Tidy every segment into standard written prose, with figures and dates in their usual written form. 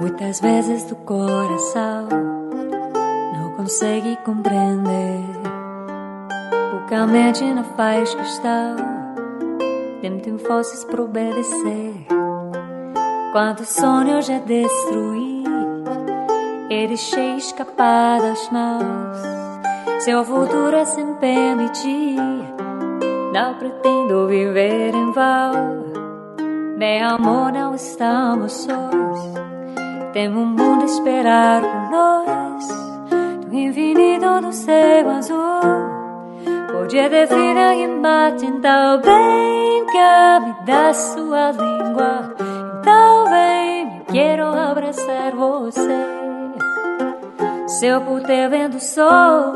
Muitas vezes tu coração não consegue compreender, porque a mente não faz questão, tem forças para obedecer. Quando o sonho eu já destruí, eu deixei escapar das mãos. Seu futuro é sem permitir, não pretendo viver em vão. Meu amor, não estamos sós, tem mundo a esperar por nós. Do infinito do céu azul podia ter vindo alguém batendo. Então vem cá, me dá sua língua, então vem, eu quero abraçar você. Se eu puder vendo o sol,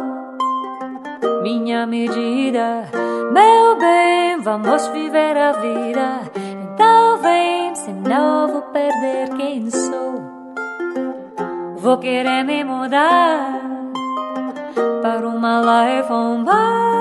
minha medida, meu bem, vamos viver a vida. Então vem, senão vou perder quem sou. Vou querer me mudar para uma life on Mars.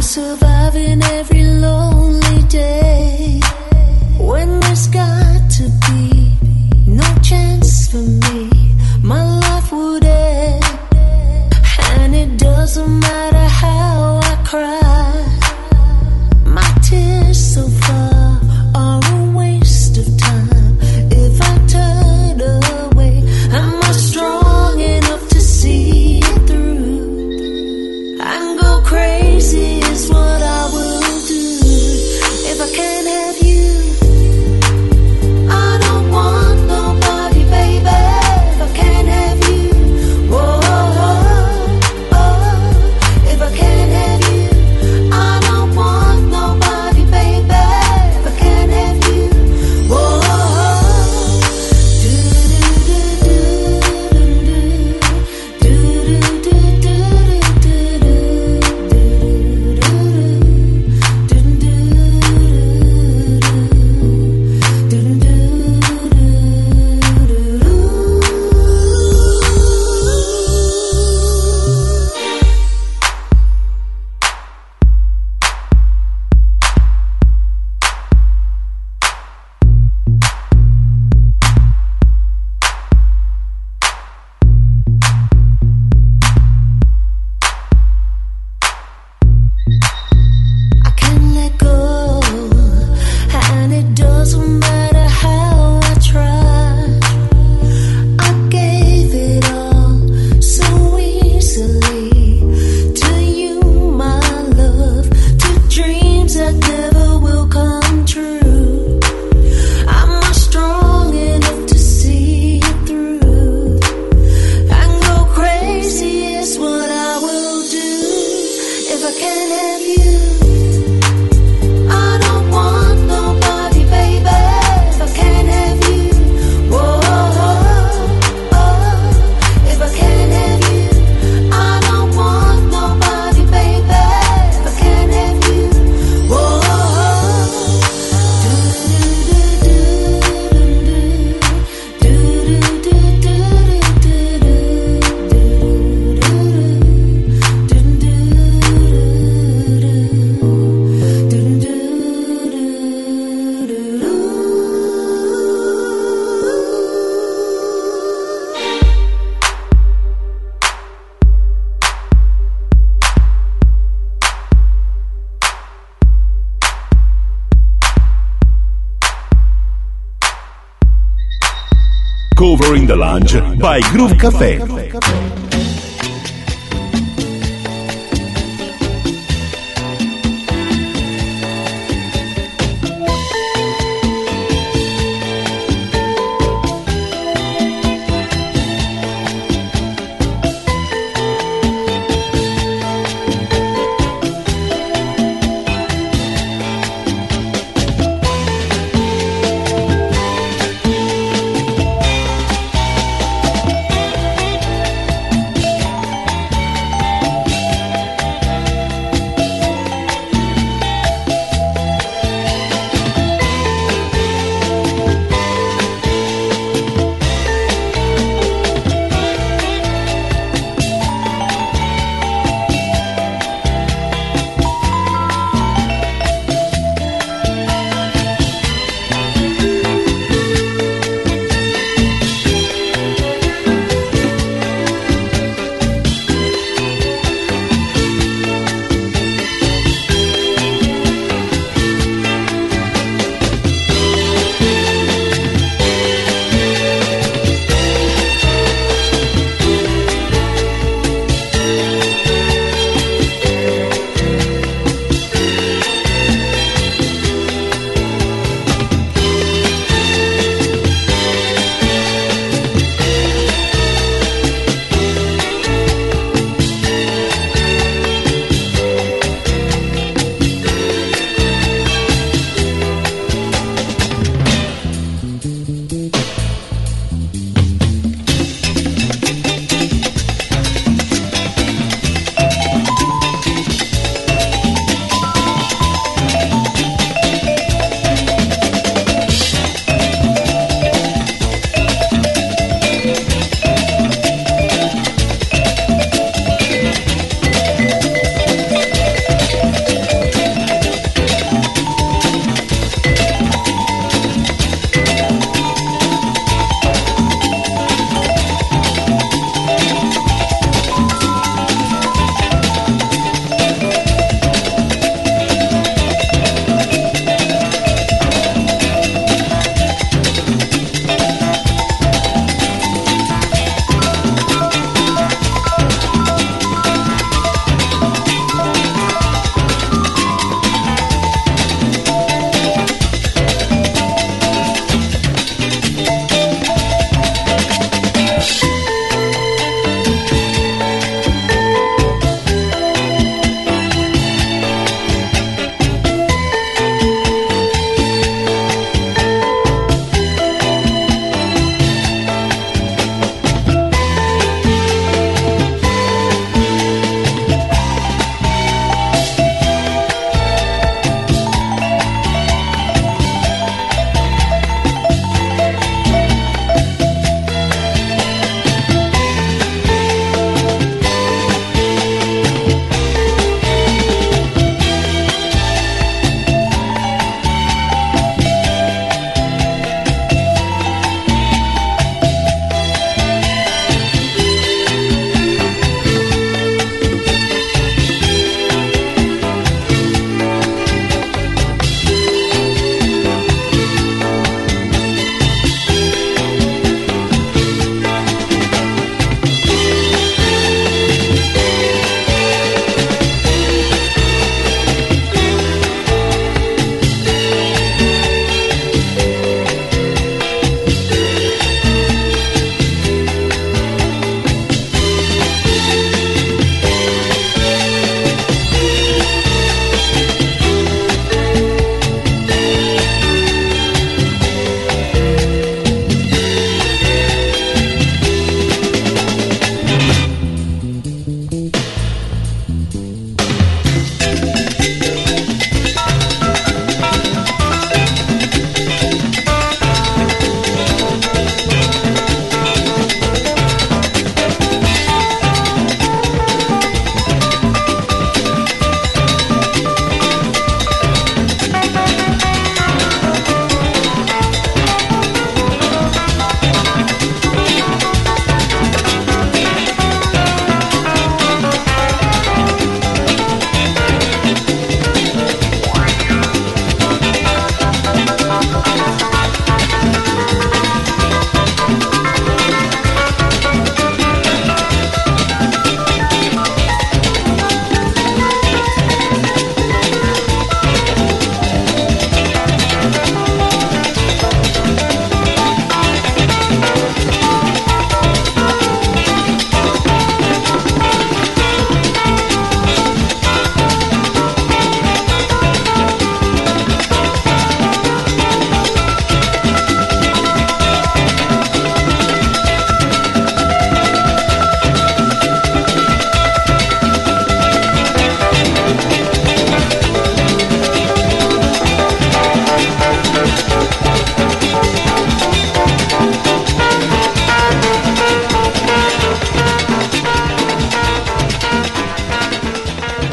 Surviving every lonely day, when there's got to be no chance for me, my life would end. And it doesn't matter how I cry, my tears so far are a waste of time. If I turn away, am I strong enough to see it through? And go crazy is what I will do if I can't have you. I don't want nobody, baby, if I can't have you. Whoa, oh, oh, if I can't have you. I don't want nobody, baby, if I can't have you. Whoa, oh, do do do do do do do do do do do. Covering the Lounge by Groove Café.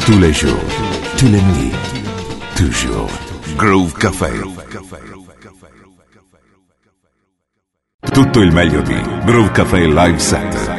Tous les jours, tous les nuits, toujours. Groove Café. Tutto il meglio di Groove Café Live Set.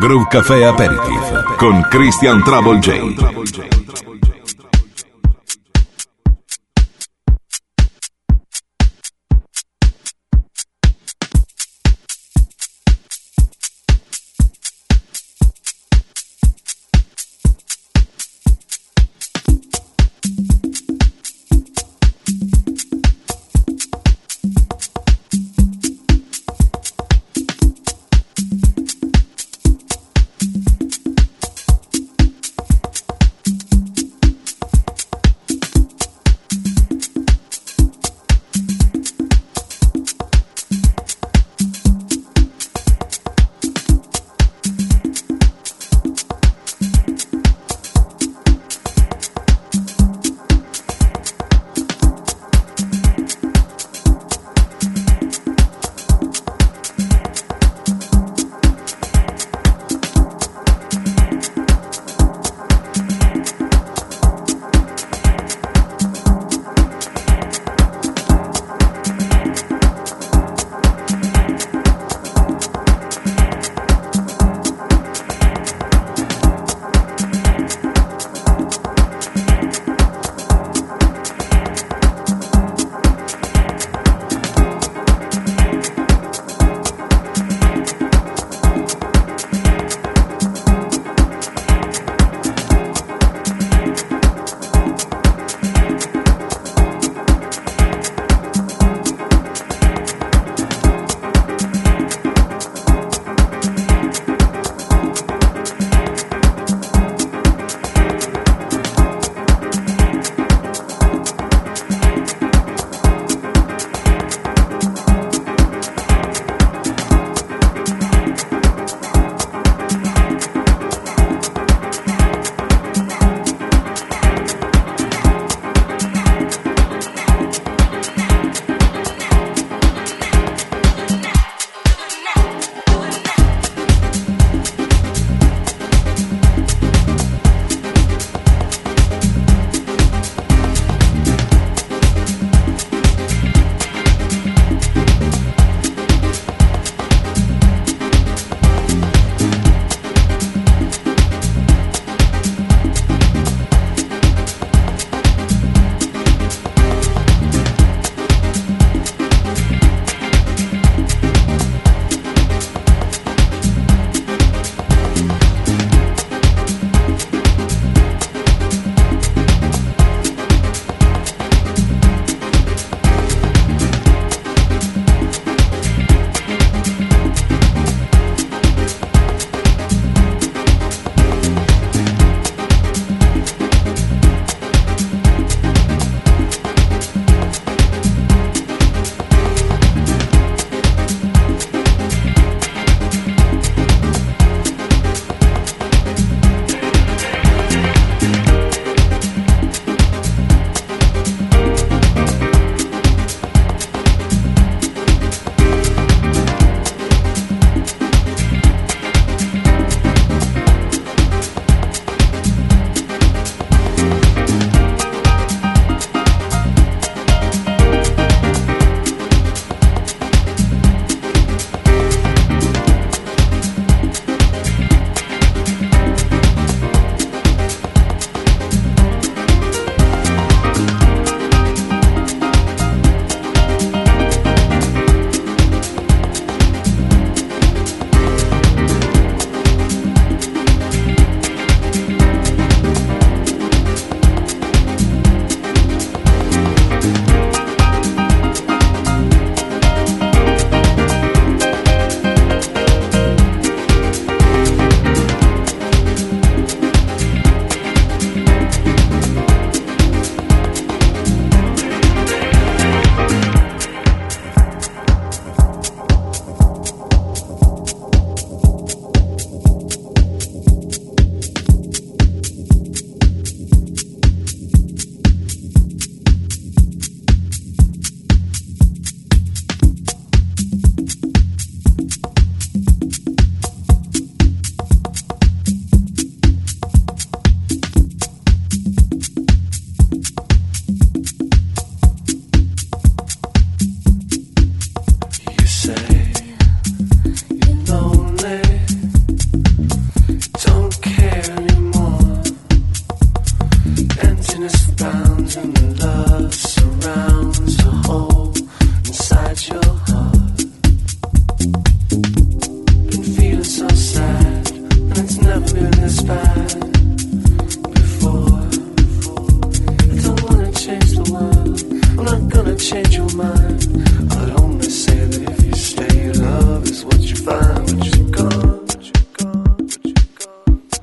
Groove Café Aperitif con Christian Trabougé.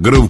Groove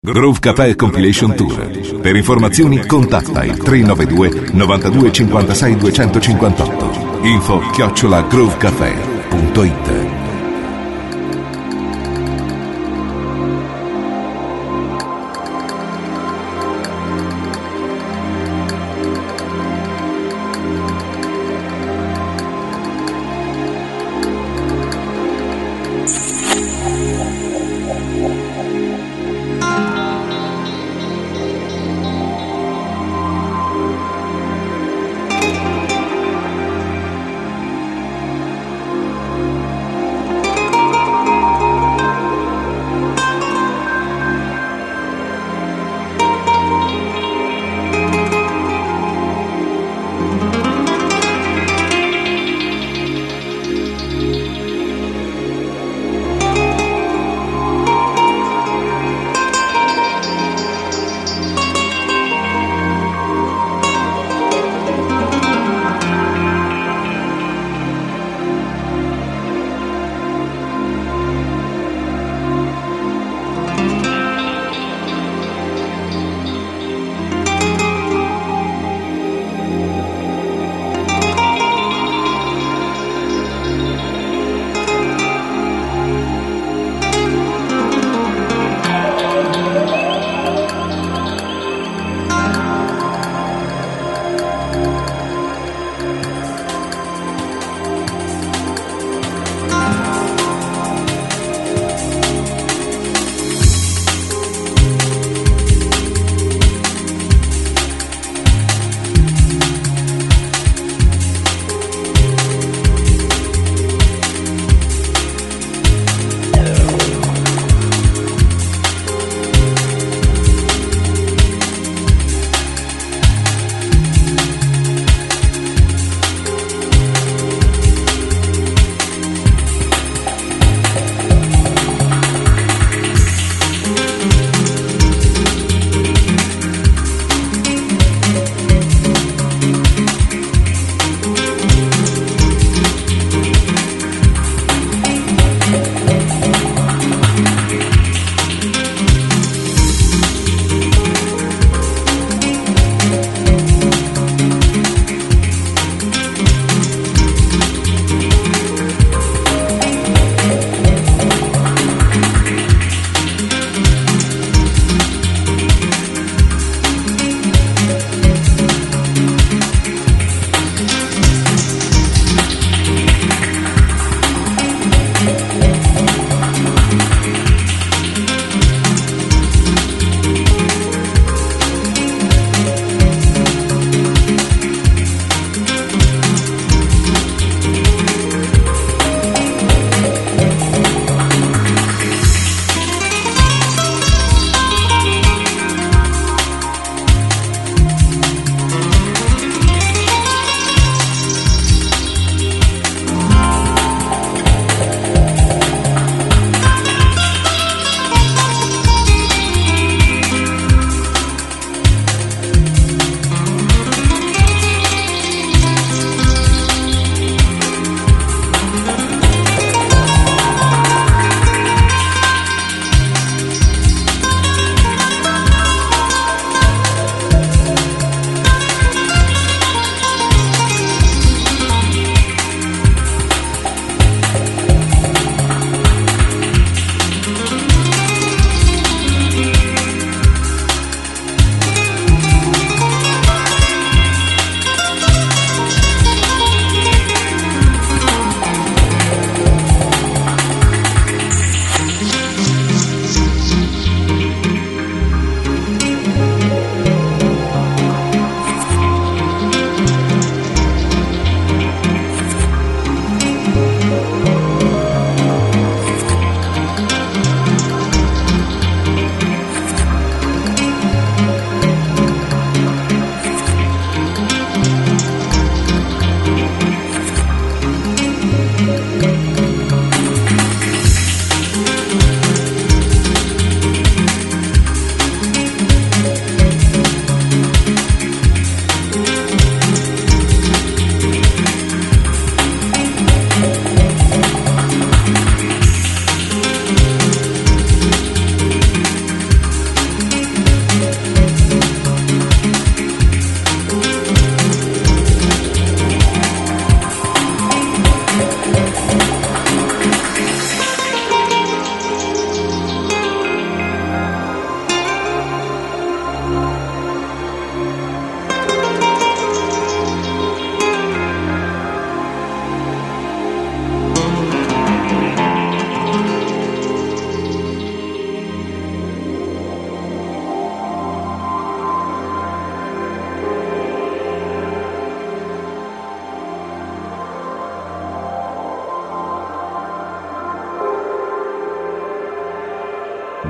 Groove Café Compilation Tour. Per informazioni contatta il 392 92 56 258. info@groovecafé.it.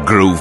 Groove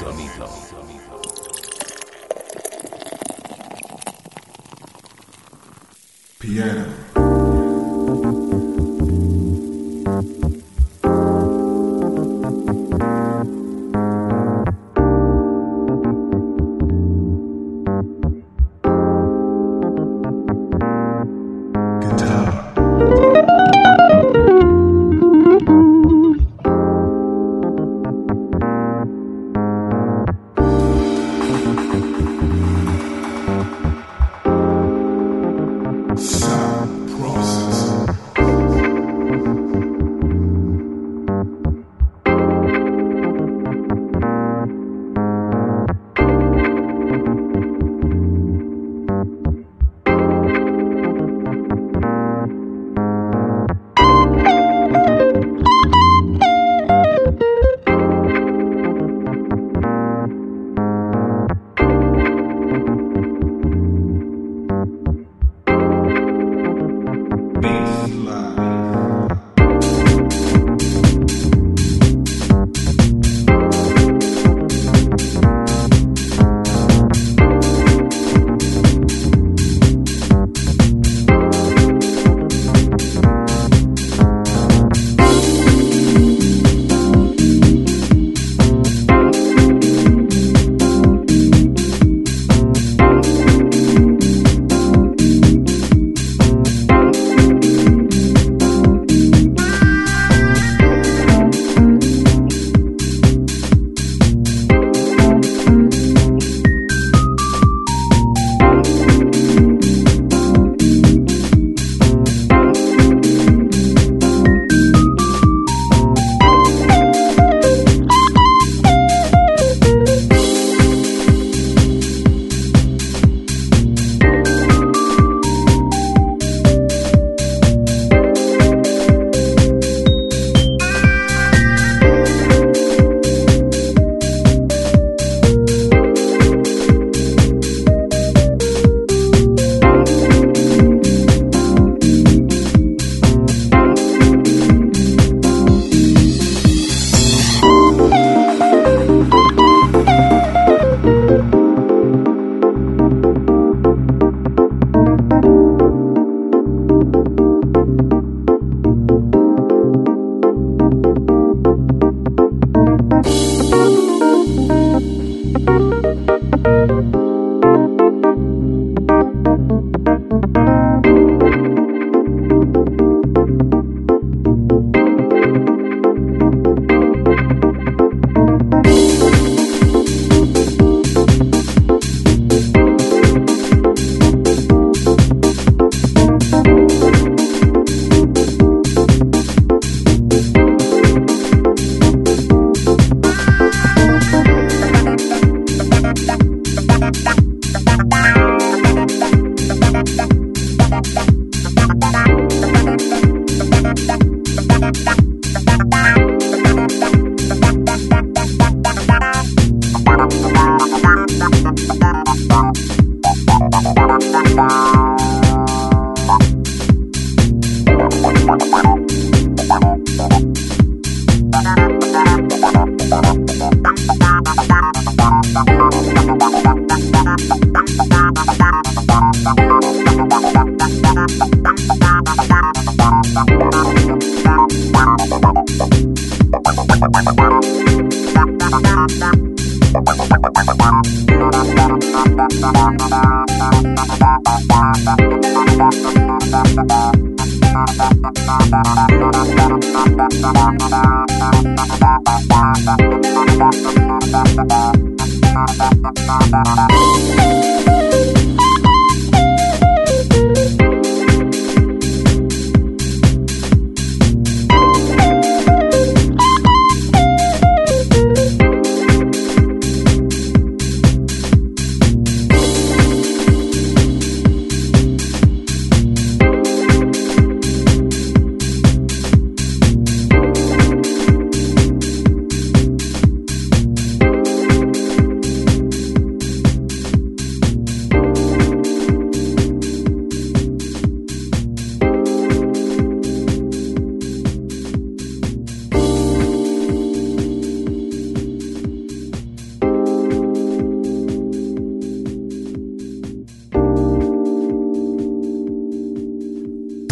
Piano.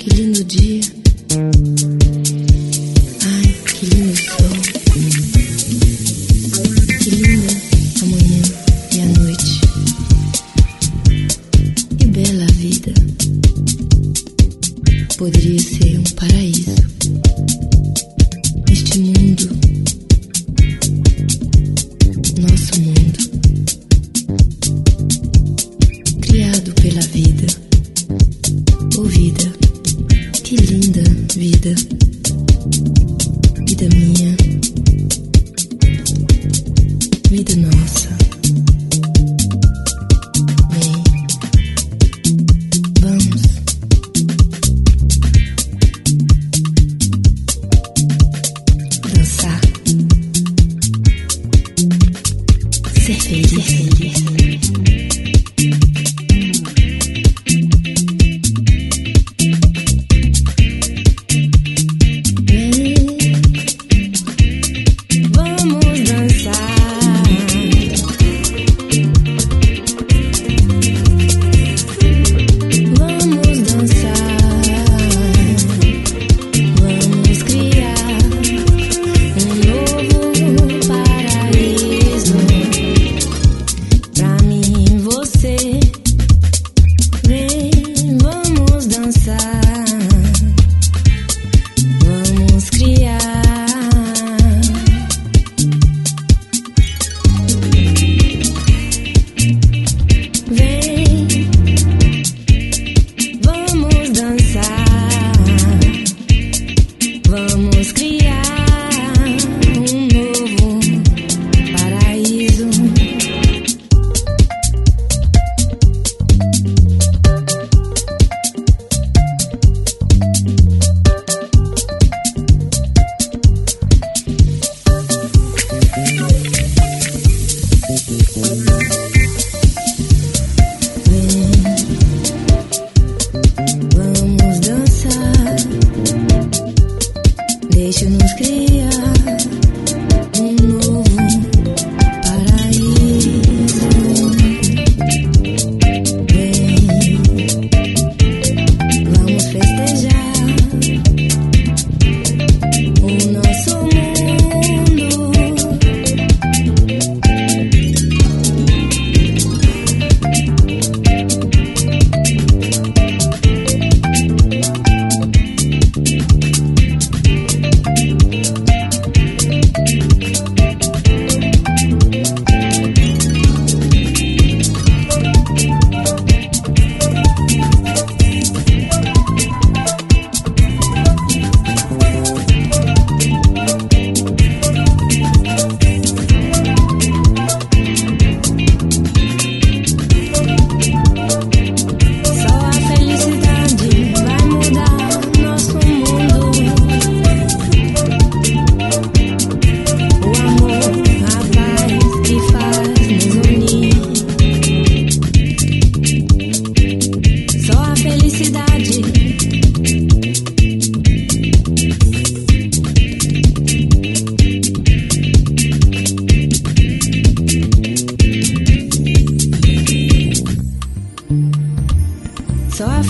Que lindo dia. Ai, que lindo sol. Que linda a manhã e a noite. Que bela a vida. Poderia ser um paraíso. Este mundo, nosso mundo, criado pela vida. Ou vida. Que linda vida, vida minha, vida nossa.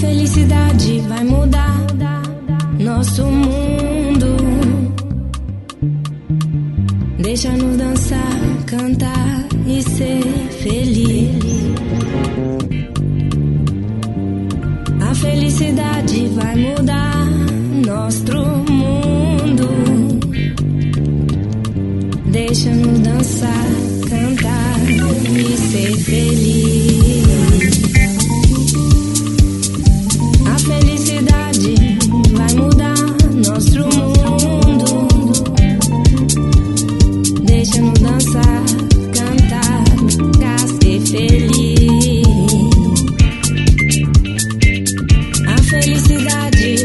Felicidade.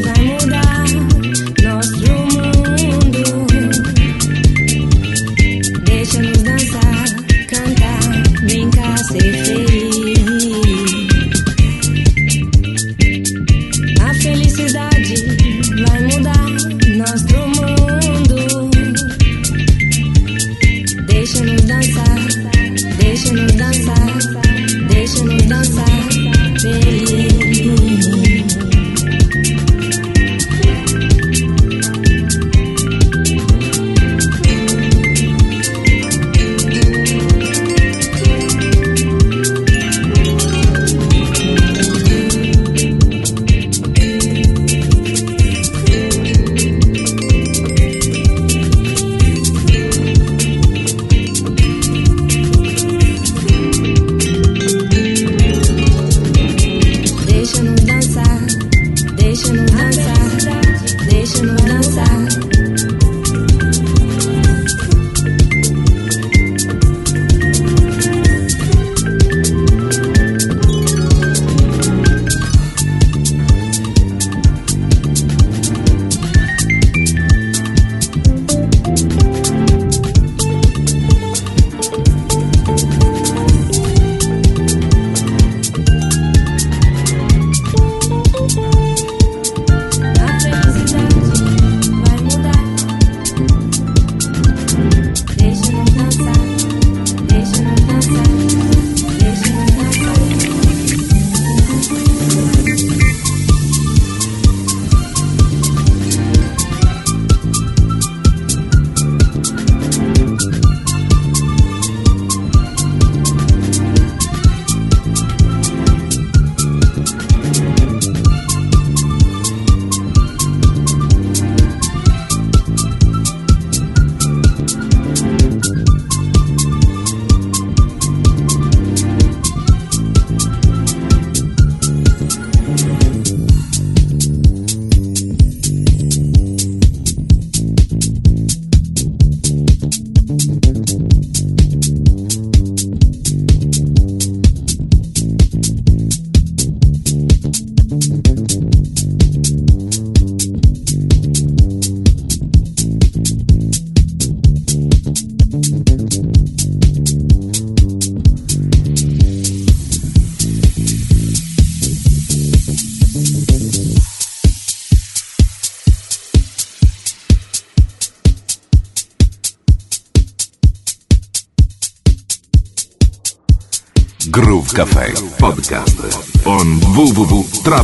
Groove Café Podcast on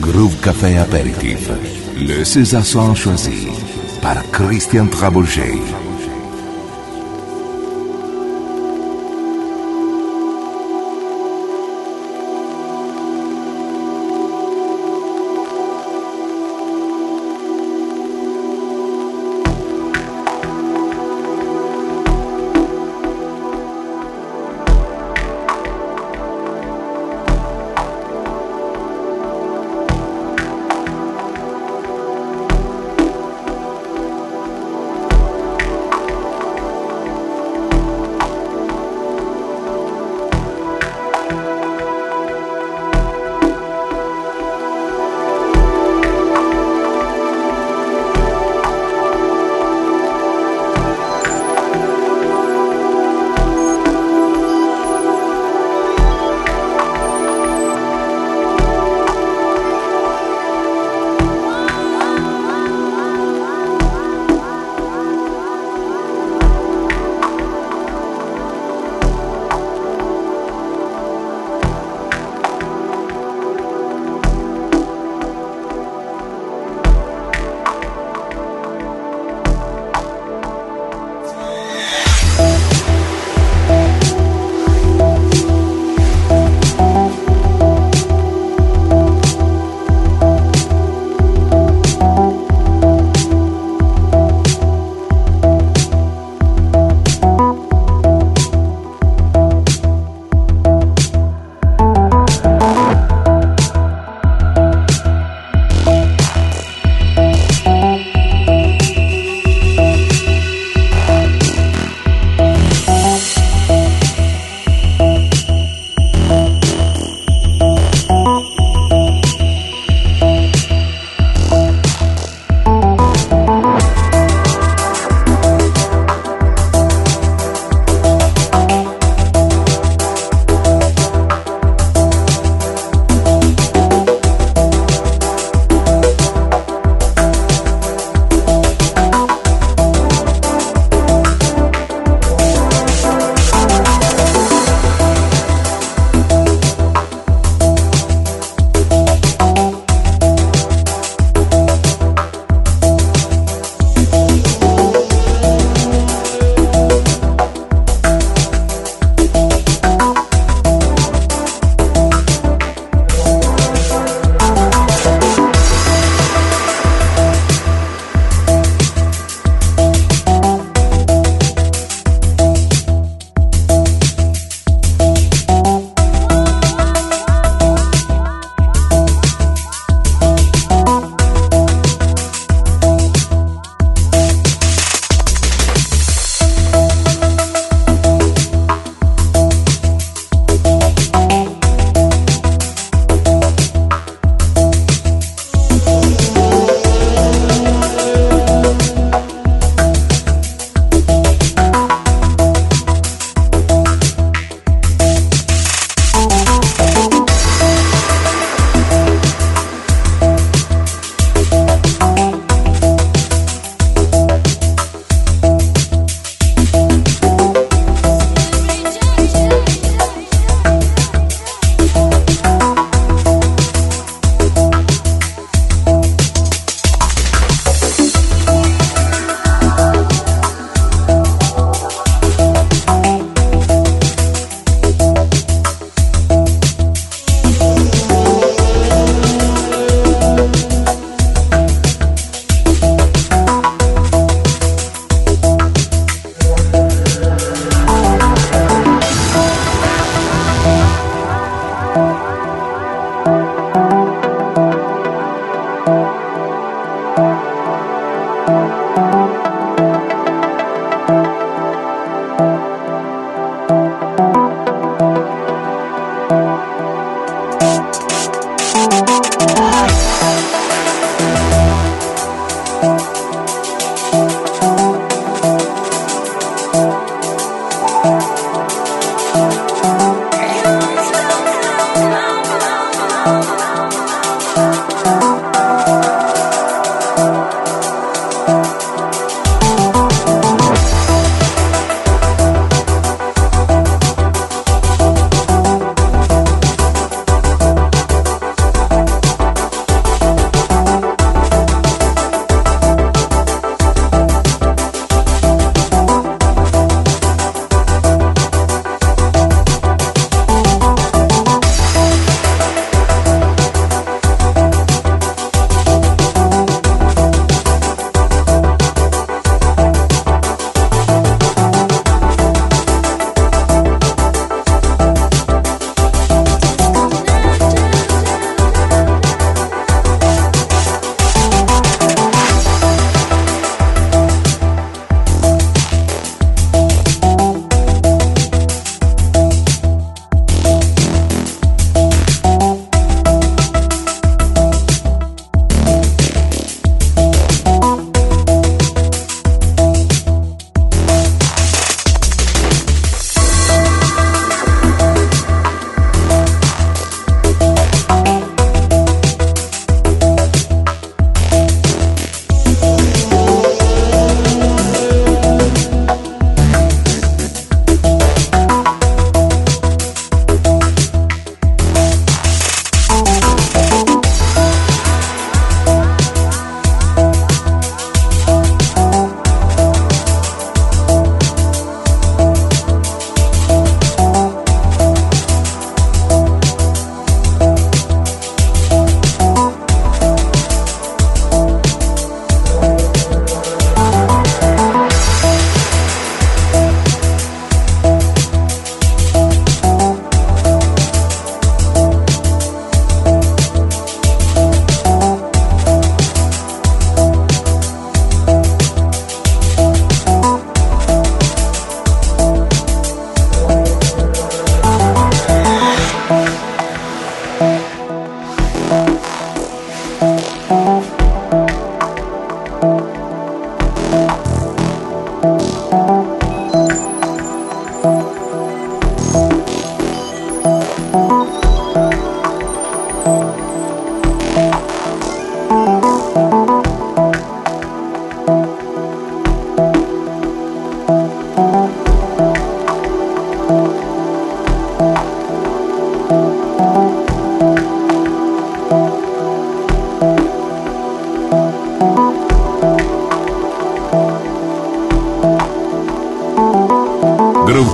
Groove Café Aperitif, le César sont choisi par Christian Trabougé.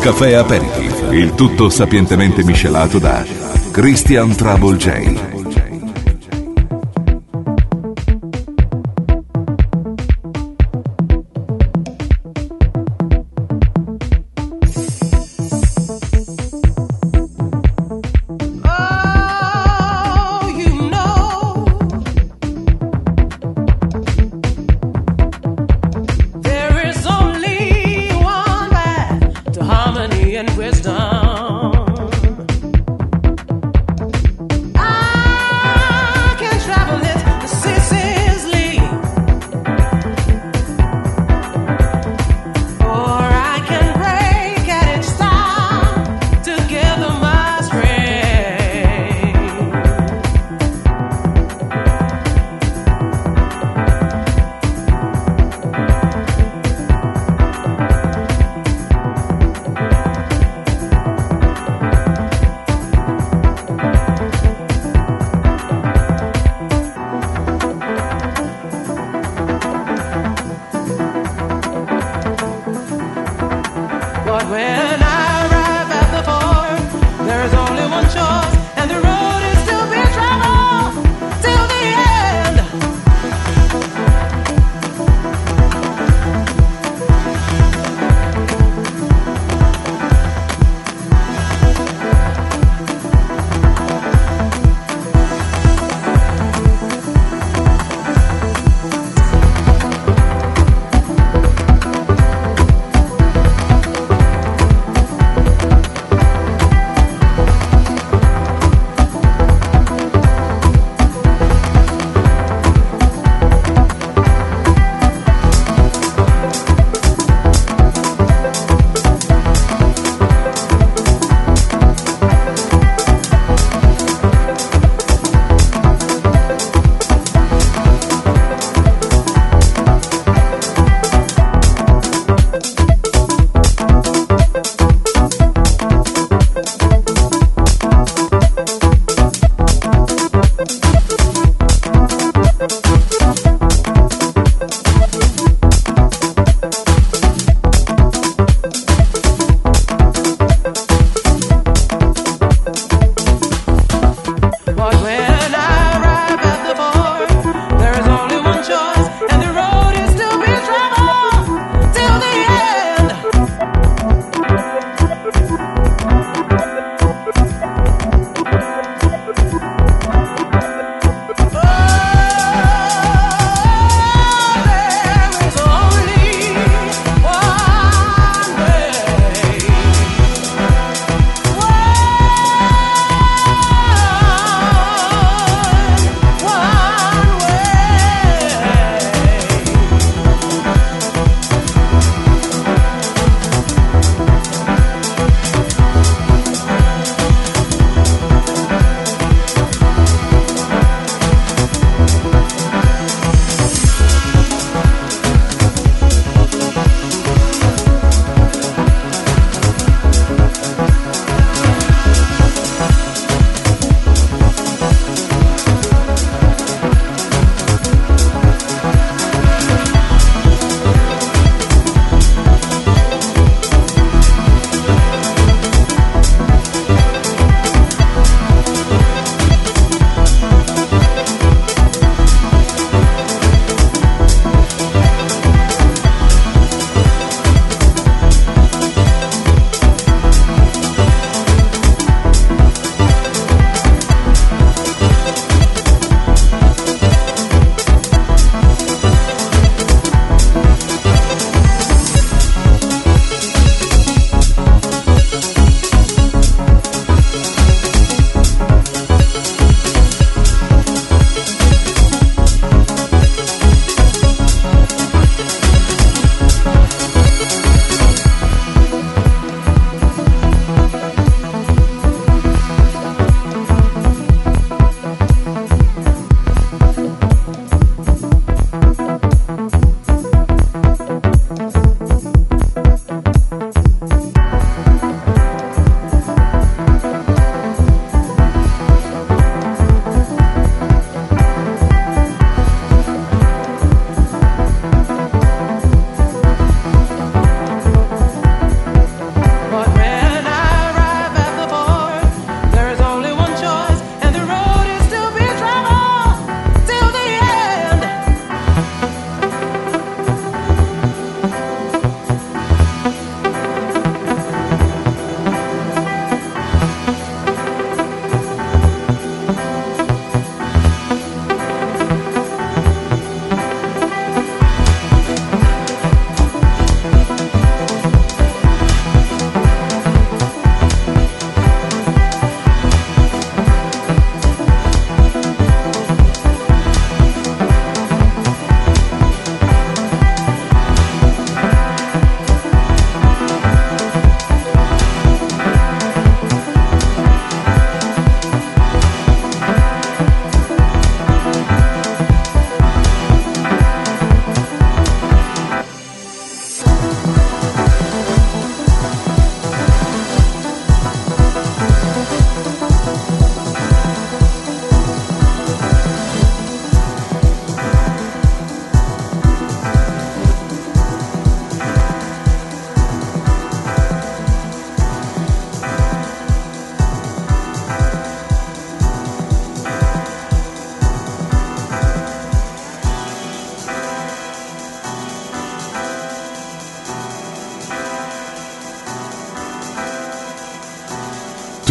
Caffè Aperitif, il tutto sapientemente miscelato da Christian Trabougé. And wisdom.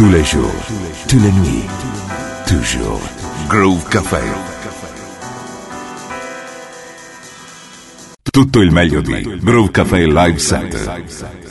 Tous les jours, toutes les nuits, toujours. Groove Café. Tutto il meglio di Groove Café Live Set.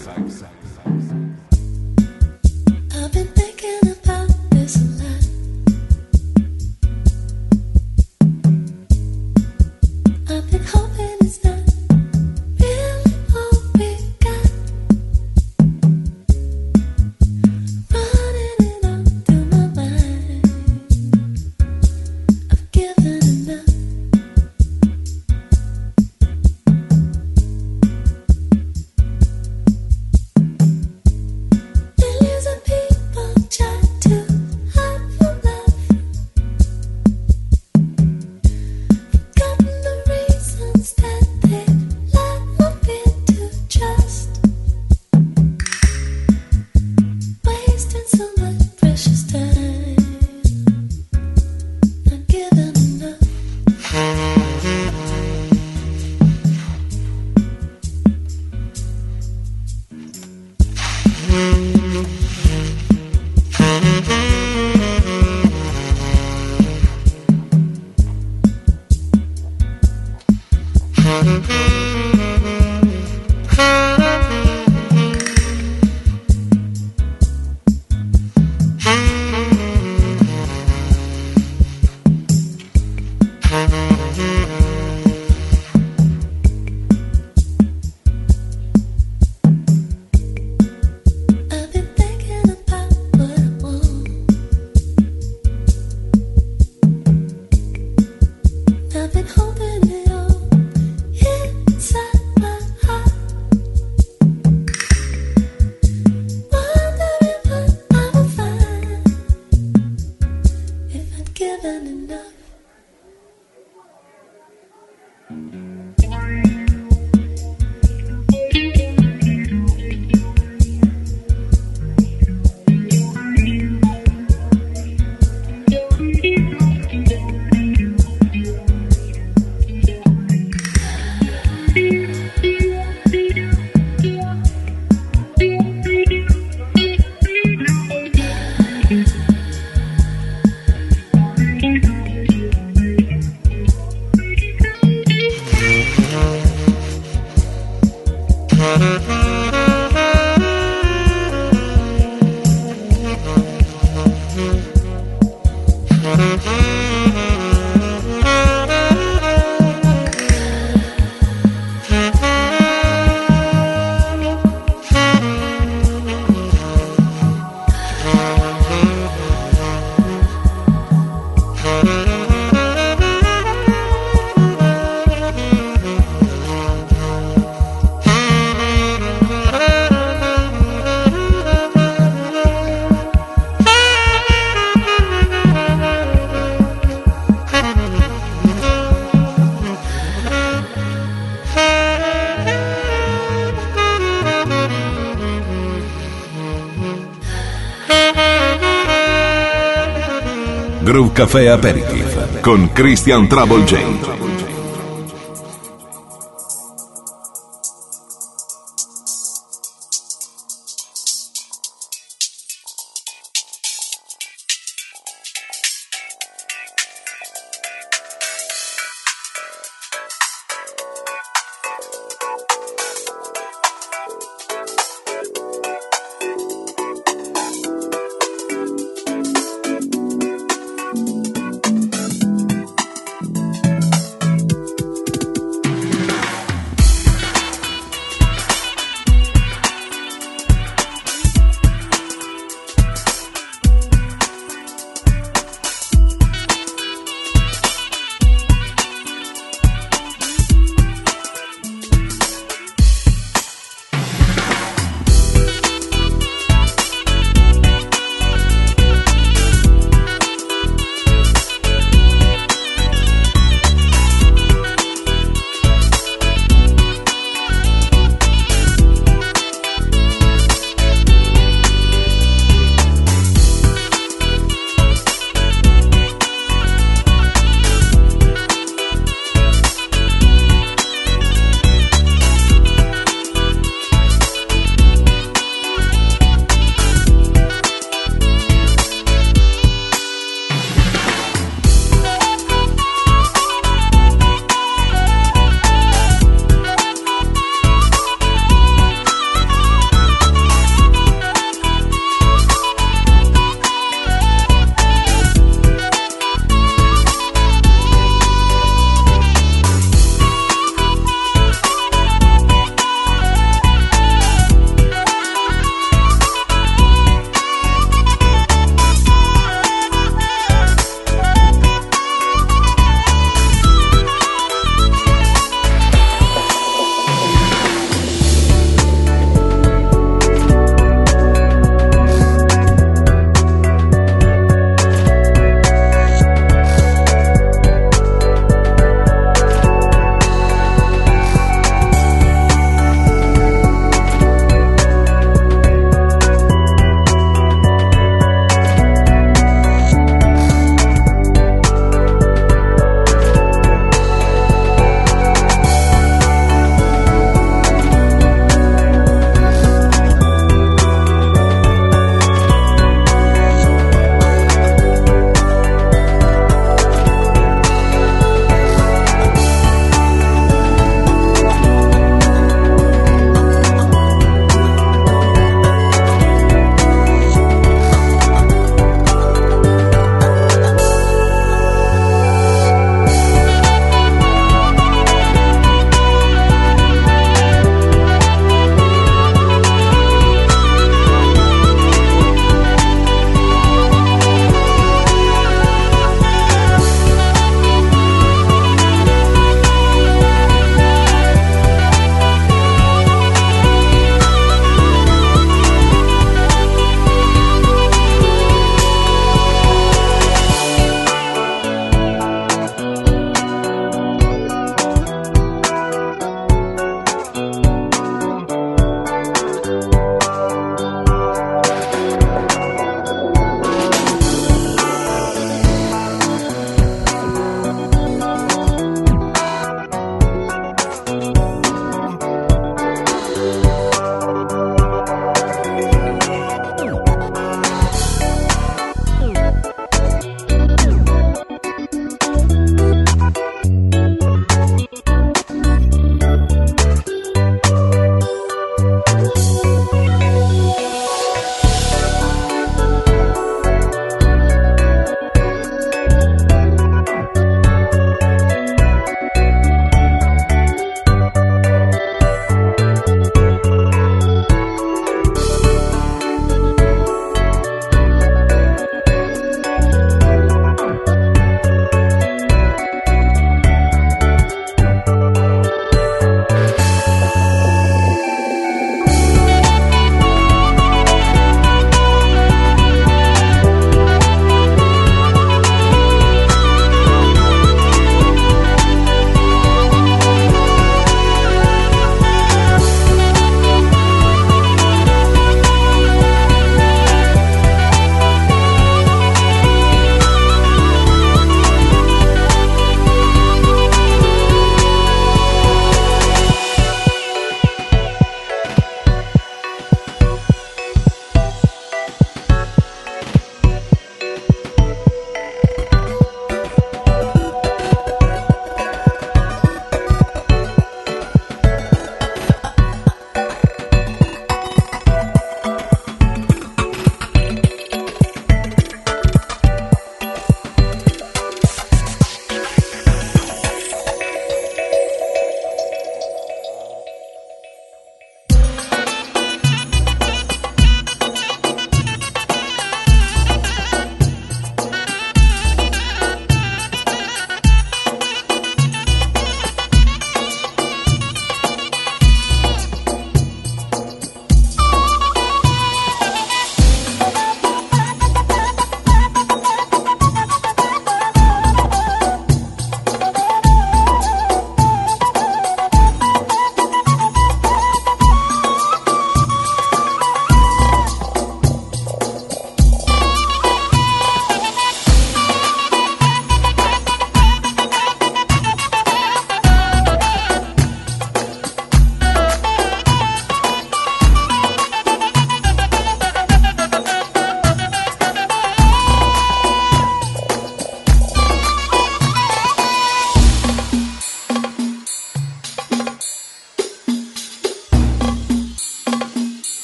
Groove Café Aperitif con Christian Trabougé.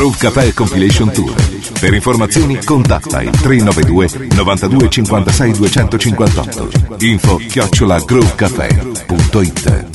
Groove Café Compilation Tour. Per informazioni contatta il 392 92 56 258. info@groovecafé.it.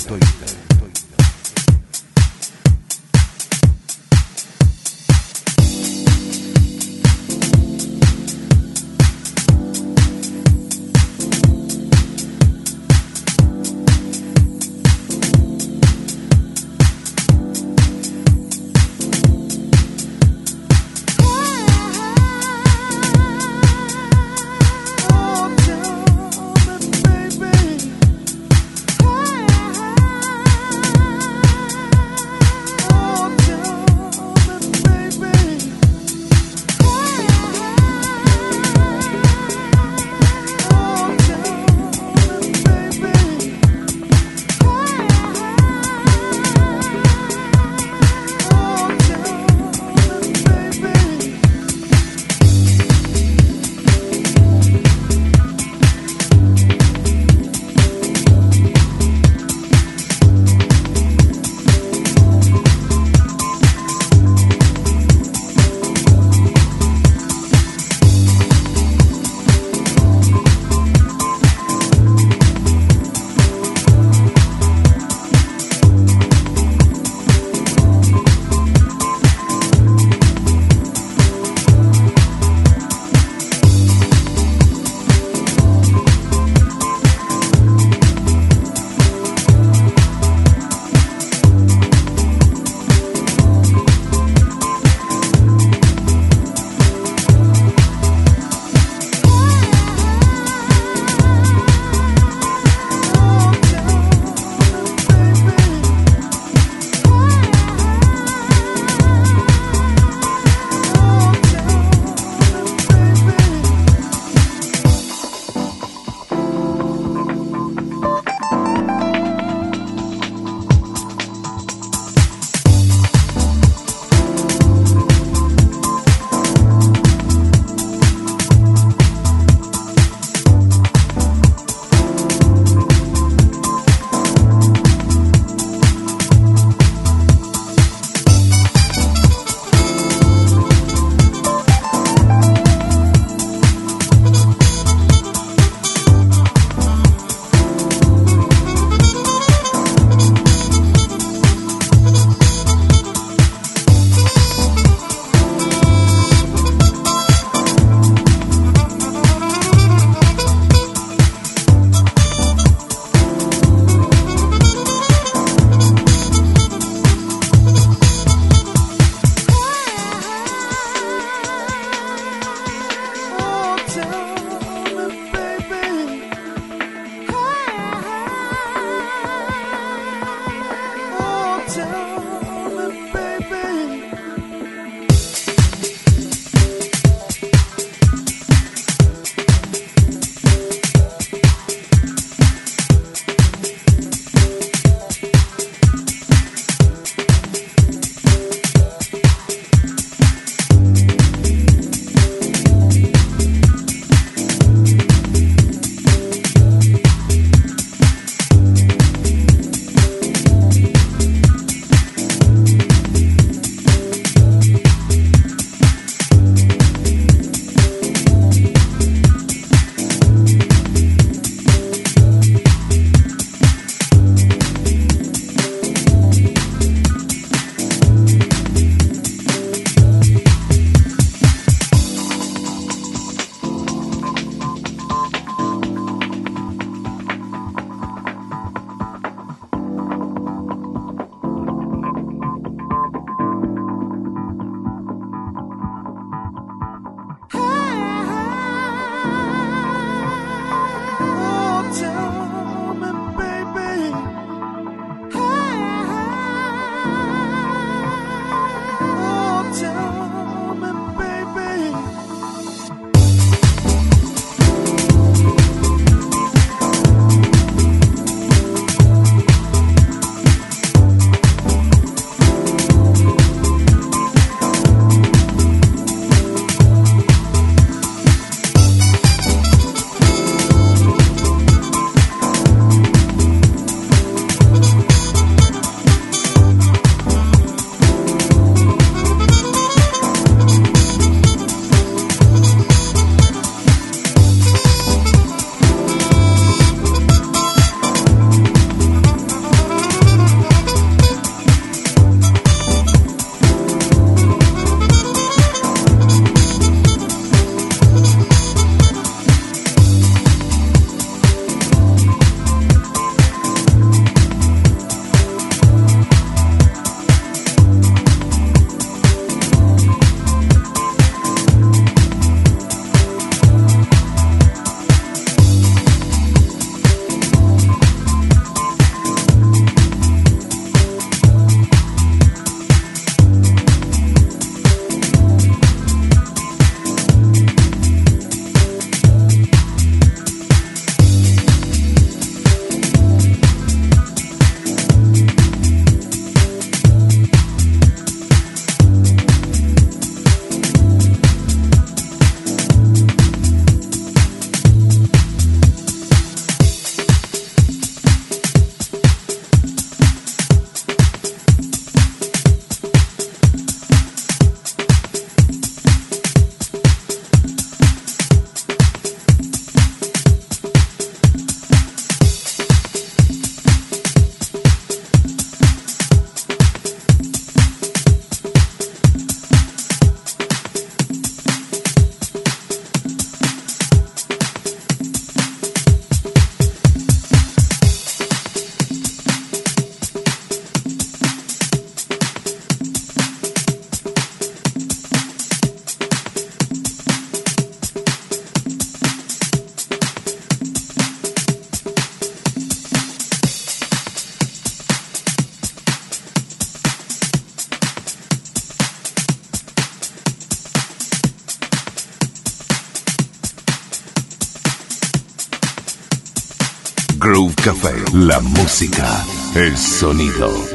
Groove Café, la música, el sonido.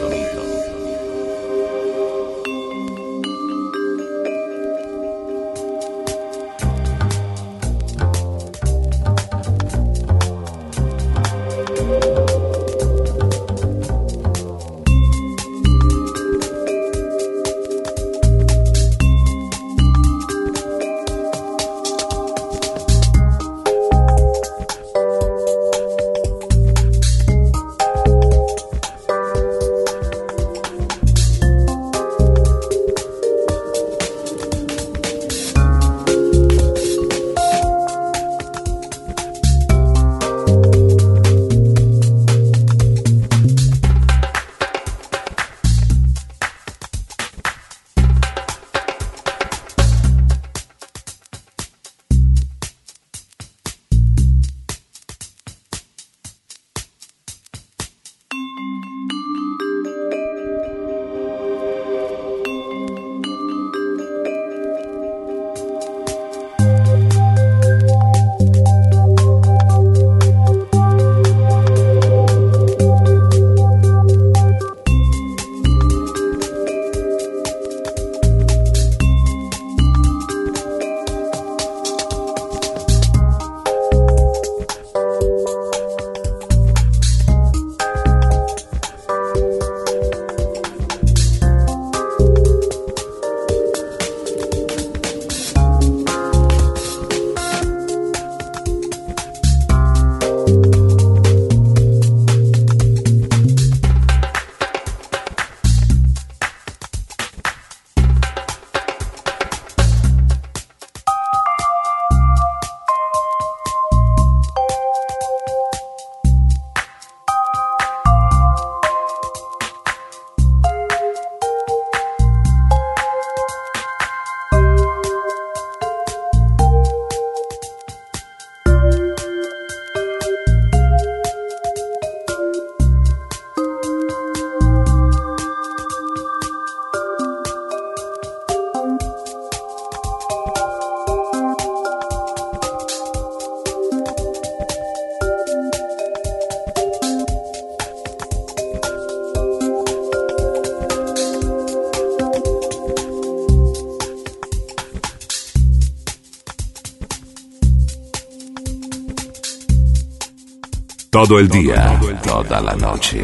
Todo el día, toda la noche,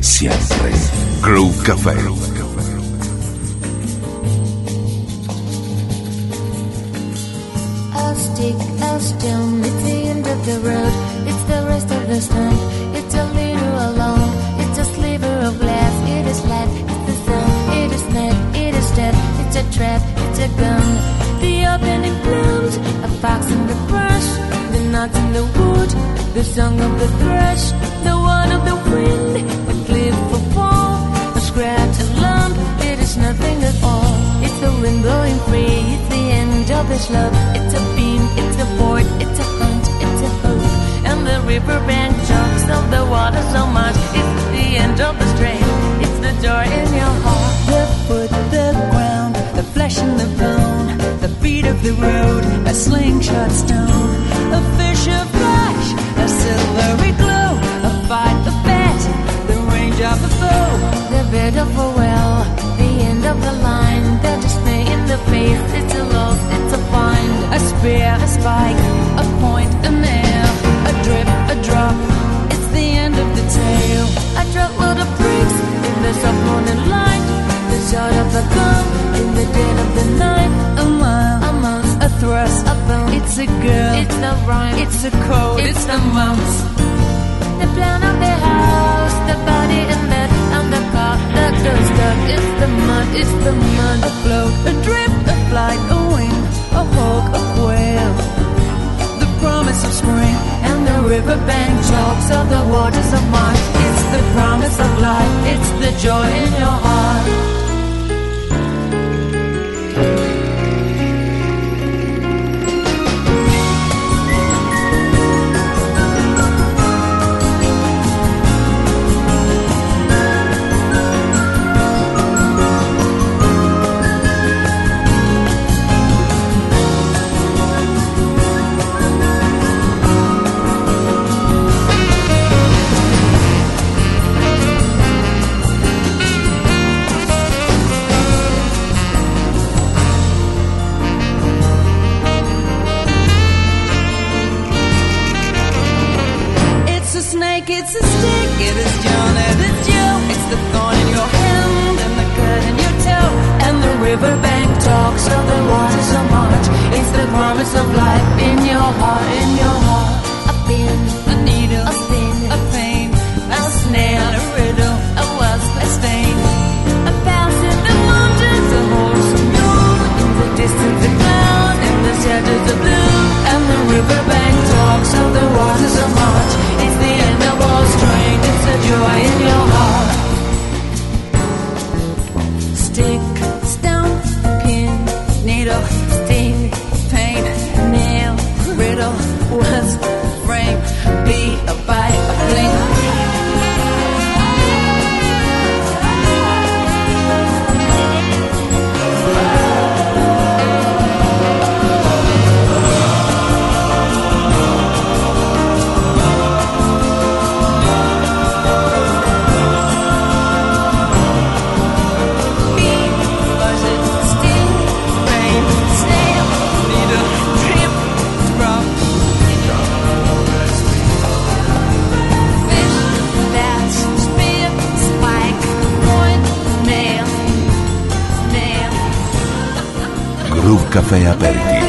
siempre. Groove Café. I'll stick, I'll stone, it's the end of the road, it's the rest of the storm, it's a little alone, it's a sliver of glass, it is light, it's the sun, it is night, it is death, it's a trap, it's a gun. The opening blooms, a fox in the brush, the nuts in the wood. The song of the thrush, the one of the wind, a cliff for fall, a scratch, a lump, it is nothing at all. It's the wind blowing free, it's the end of this love. It's a beam, it's a board, it's a hunt, it's a hope. And the riverbank jumps on the water so much. It's the end of the strain, it's the door in your heart. The foot, the ground, the flesh and the bone, the beat of the road, a slingshot stone, a fish of flesh, a silvery glow, a fight, a bet, the range of a bow, the bed of a well, the end of the line, the dismay in the face, it's a loss, it's a find, a spear, a spike, a point, a nail, a drip, a drop, it's the end of the tale, a truckload of bricks in the soft morning light, the shot of a gun in the dead of the night, a mile, a month, a thrust, a bone, it's a girl, it's the rhyme, it's a code, it's the months. The plan of the house, the body and that, and the car, the doorstep, it's the mud, a float, a drip, a flight, a wing, a hawk, a quail, the promise of spring, and the riverbank chalks of the waters of March, it's the promise of life, it's the joy in your heart. rocks of the waters of March. It's the promise of life in your heart, in your heart. A pin, a needle, a spin, a pain, a snail, a riddle, a wasp, a stain, a path in the mountains, a horse, a mule. In the distance, a cloud, in the shadows, a blue. And the riverbank talks of the waters of March. It's the end of all strain, it's a joy in your heart. Stick, stone, pin, needle, sting, pain, nail, riddle, wasp, frame, bee, a bite, a fling. Groove Café Aperitif.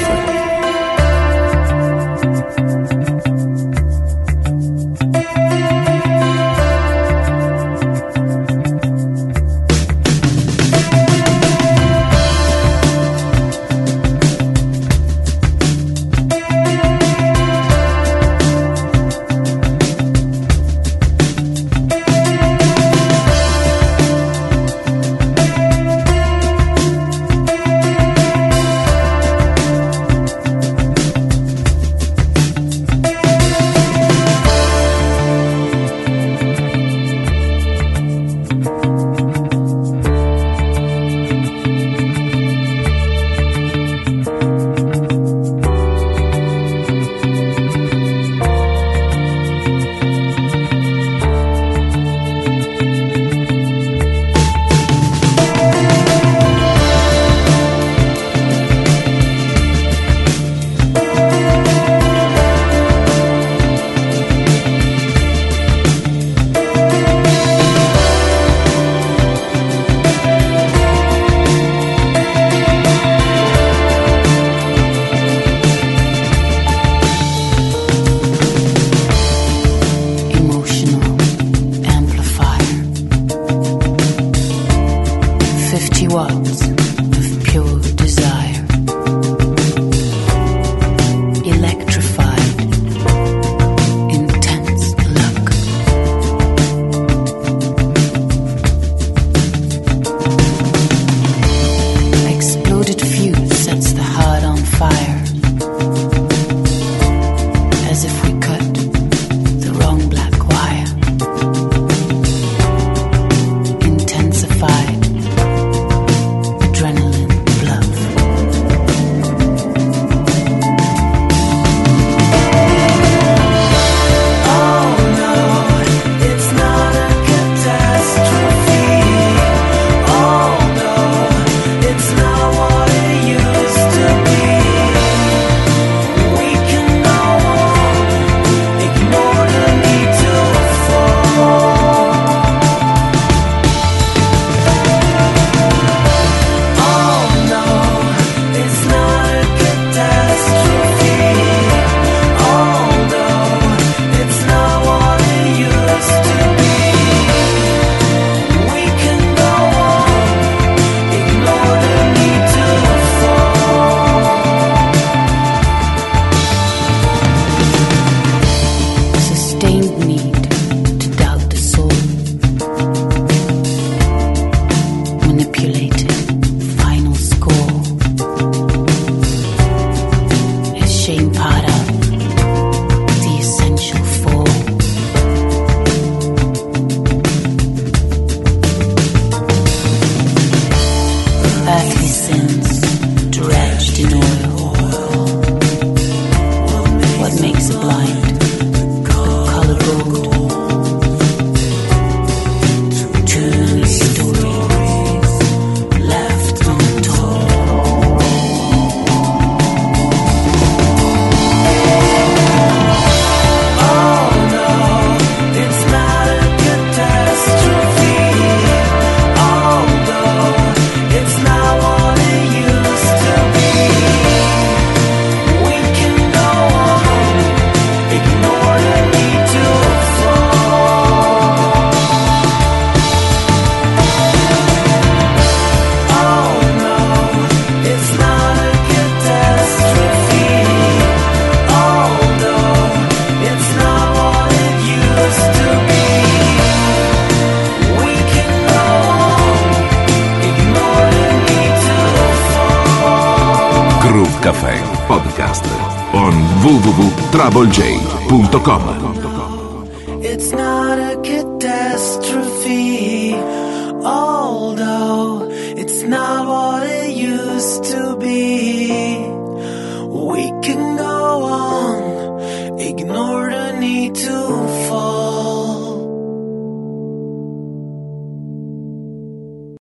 Café Podcast on www.traboulj.com.